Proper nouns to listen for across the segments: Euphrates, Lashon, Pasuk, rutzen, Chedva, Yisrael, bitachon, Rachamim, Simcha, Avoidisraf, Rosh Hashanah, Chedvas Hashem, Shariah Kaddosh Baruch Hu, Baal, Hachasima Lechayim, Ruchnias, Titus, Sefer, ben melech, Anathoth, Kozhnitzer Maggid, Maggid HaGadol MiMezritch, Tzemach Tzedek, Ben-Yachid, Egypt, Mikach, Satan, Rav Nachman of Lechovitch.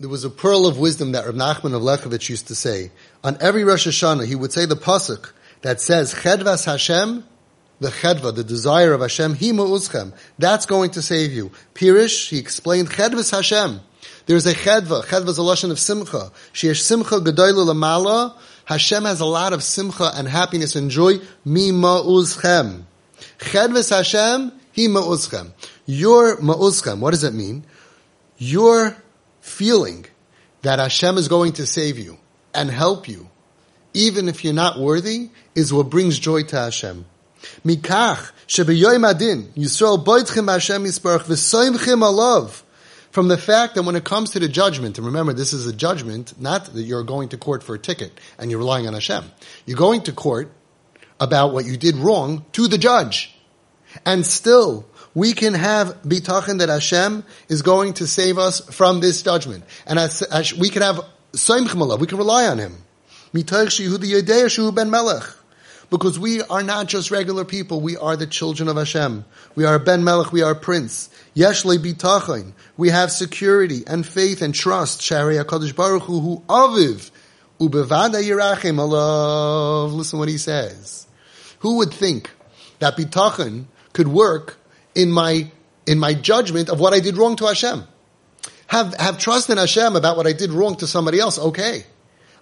There was a pearl of wisdom that Rav Nachman of Lechovitch used to say. On every Rosh Hashanah, he would say the Pasuk that says, Chedvas Hashem, the Chedva, the desire of Hashem, He Me'uzchem, that's going to save you. Pirish, he explained, Chedvas Hashem. There's a Chedva. Chedva is a Lashon of Simcha. Sheyesh Simcha Gedoyle Lamala. Hashem has a lot of Simcha and happiness and joy. Mi Me'uzchem. Chedvas Hashem, He Me'uzchem. Your Me'uzchem, what does it mean? Your feeling that Hashem is going to save you and help you, even if you're not worthy, is what brings joy to Hashem. Mikach, shebeyoyim adin, Yisrael boitchem Hashem yisparach v'soimchem alav. From the fact that when it comes to the judgment, and remember this is a judgment, not that you're going to court for a ticket and you're relying on Hashem. You're going to court about what you did wrong to the judge. And still, we can have bitachon that Hashem is going to save us from this judgment. And as we can have seimch malav, we can rely on him. Ben melech. Because we are not just regular people, we are the children of Hashem. We are ben melech, we are prince. Yeshle bitachon. We have security and faith and trust. Shariah Kaddosh Baruch Hu, who aviv, ubevada yirachem alav. Listen what he says. Who would think that bitachon could work in my judgment of what I did wrong to Hashem? Have trust in Hashem about what I did wrong to somebody else. Okay,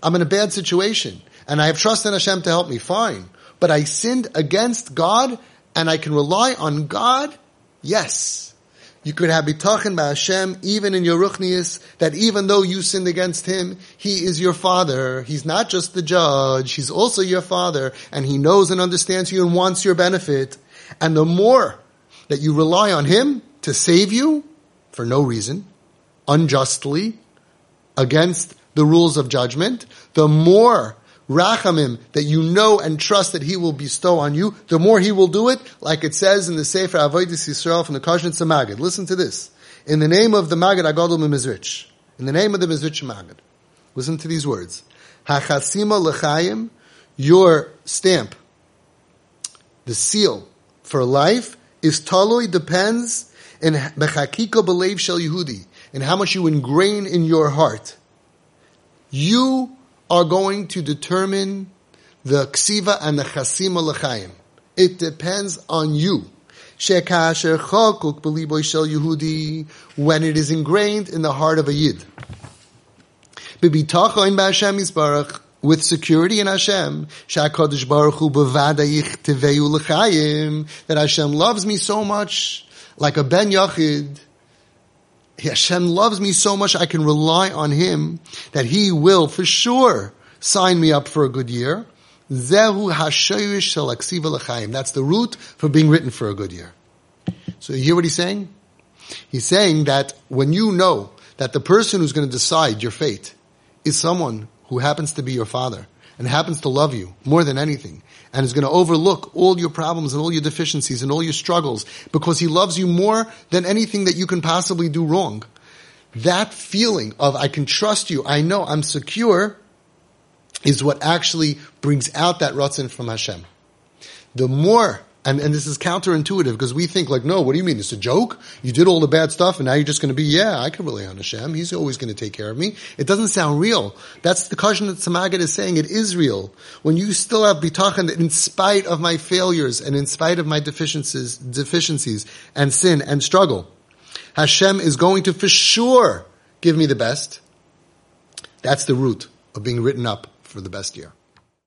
I'm in a bad situation, and I have trust in Hashem to help me. Fine. But I sinned against God, and I can rely on God? Yes. You could have bitachon by Hashem, even in your ruchnias, that even though you sinned against Him, He is your Father. He's not just the judge. He's also your Father, and He knows and understands you and wants your benefit. And the more that you rely on Him to save you, for no reason, unjustly, against the rules of judgment, the more Rachamim that you know and trust that He will bestow on you, the more He will do it, like it says in the Sefer Avoidisraf from the Kozhnitzer Maggid. Listen to this. In the name of the Maggid HaGadol MiMezritch, in the name of the Mezritcher Maggid, listen to these words. Hachasima Lechayim, your stamp, the seal for life, is talui, depends in bechakiko belev shel Yehudi, in how much you ingrain in your heart. You are going to determine the ksiva and the chasima lechayim. It depends on you. Shekasher chokuk beliboy shel Yehudi, when it is ingrained in the heart of a yid. Bibitachon b'Hashem yisbarach, with security in Hashem, Shakadosh Baruch Hu bevadai yichteveu lechayim, that Hashem loves me so much, like a Ben-Yachid. Hashem loves me so much I can rely on Him that He will for sure sign me up for a good year. Zehu hashoyish shel aksiva lechayim. That's the root for being written for a good year. So you hear what he's saying? He's saying that when you know that the person who's going to decide your fate is someone who happens to be your father and happens to love you more than anything and is going to overlook all your problems and all your deficiencies and all your struggles because He loves you more than anything that you can possibly do wrong. That feeling of I can trust you, I know I'm secure, is what actually brings out that rutzen from Hashem. The more, and this is counterintuitive because we think like, no, what do you mean? It's a joke? You did all the bad stuff and now you're just going to be, yeah, I can rely on Hashem. He's always going to take care of me. It doesn't sound real. That's the caution that Tzemach Tzedek is saying. It is real. When you still have bitachon that in spite of my failures and in spite of my deficiencies and sin and struggle, Hashem is going to for sure give me the best. That's the root of being written up for the best year.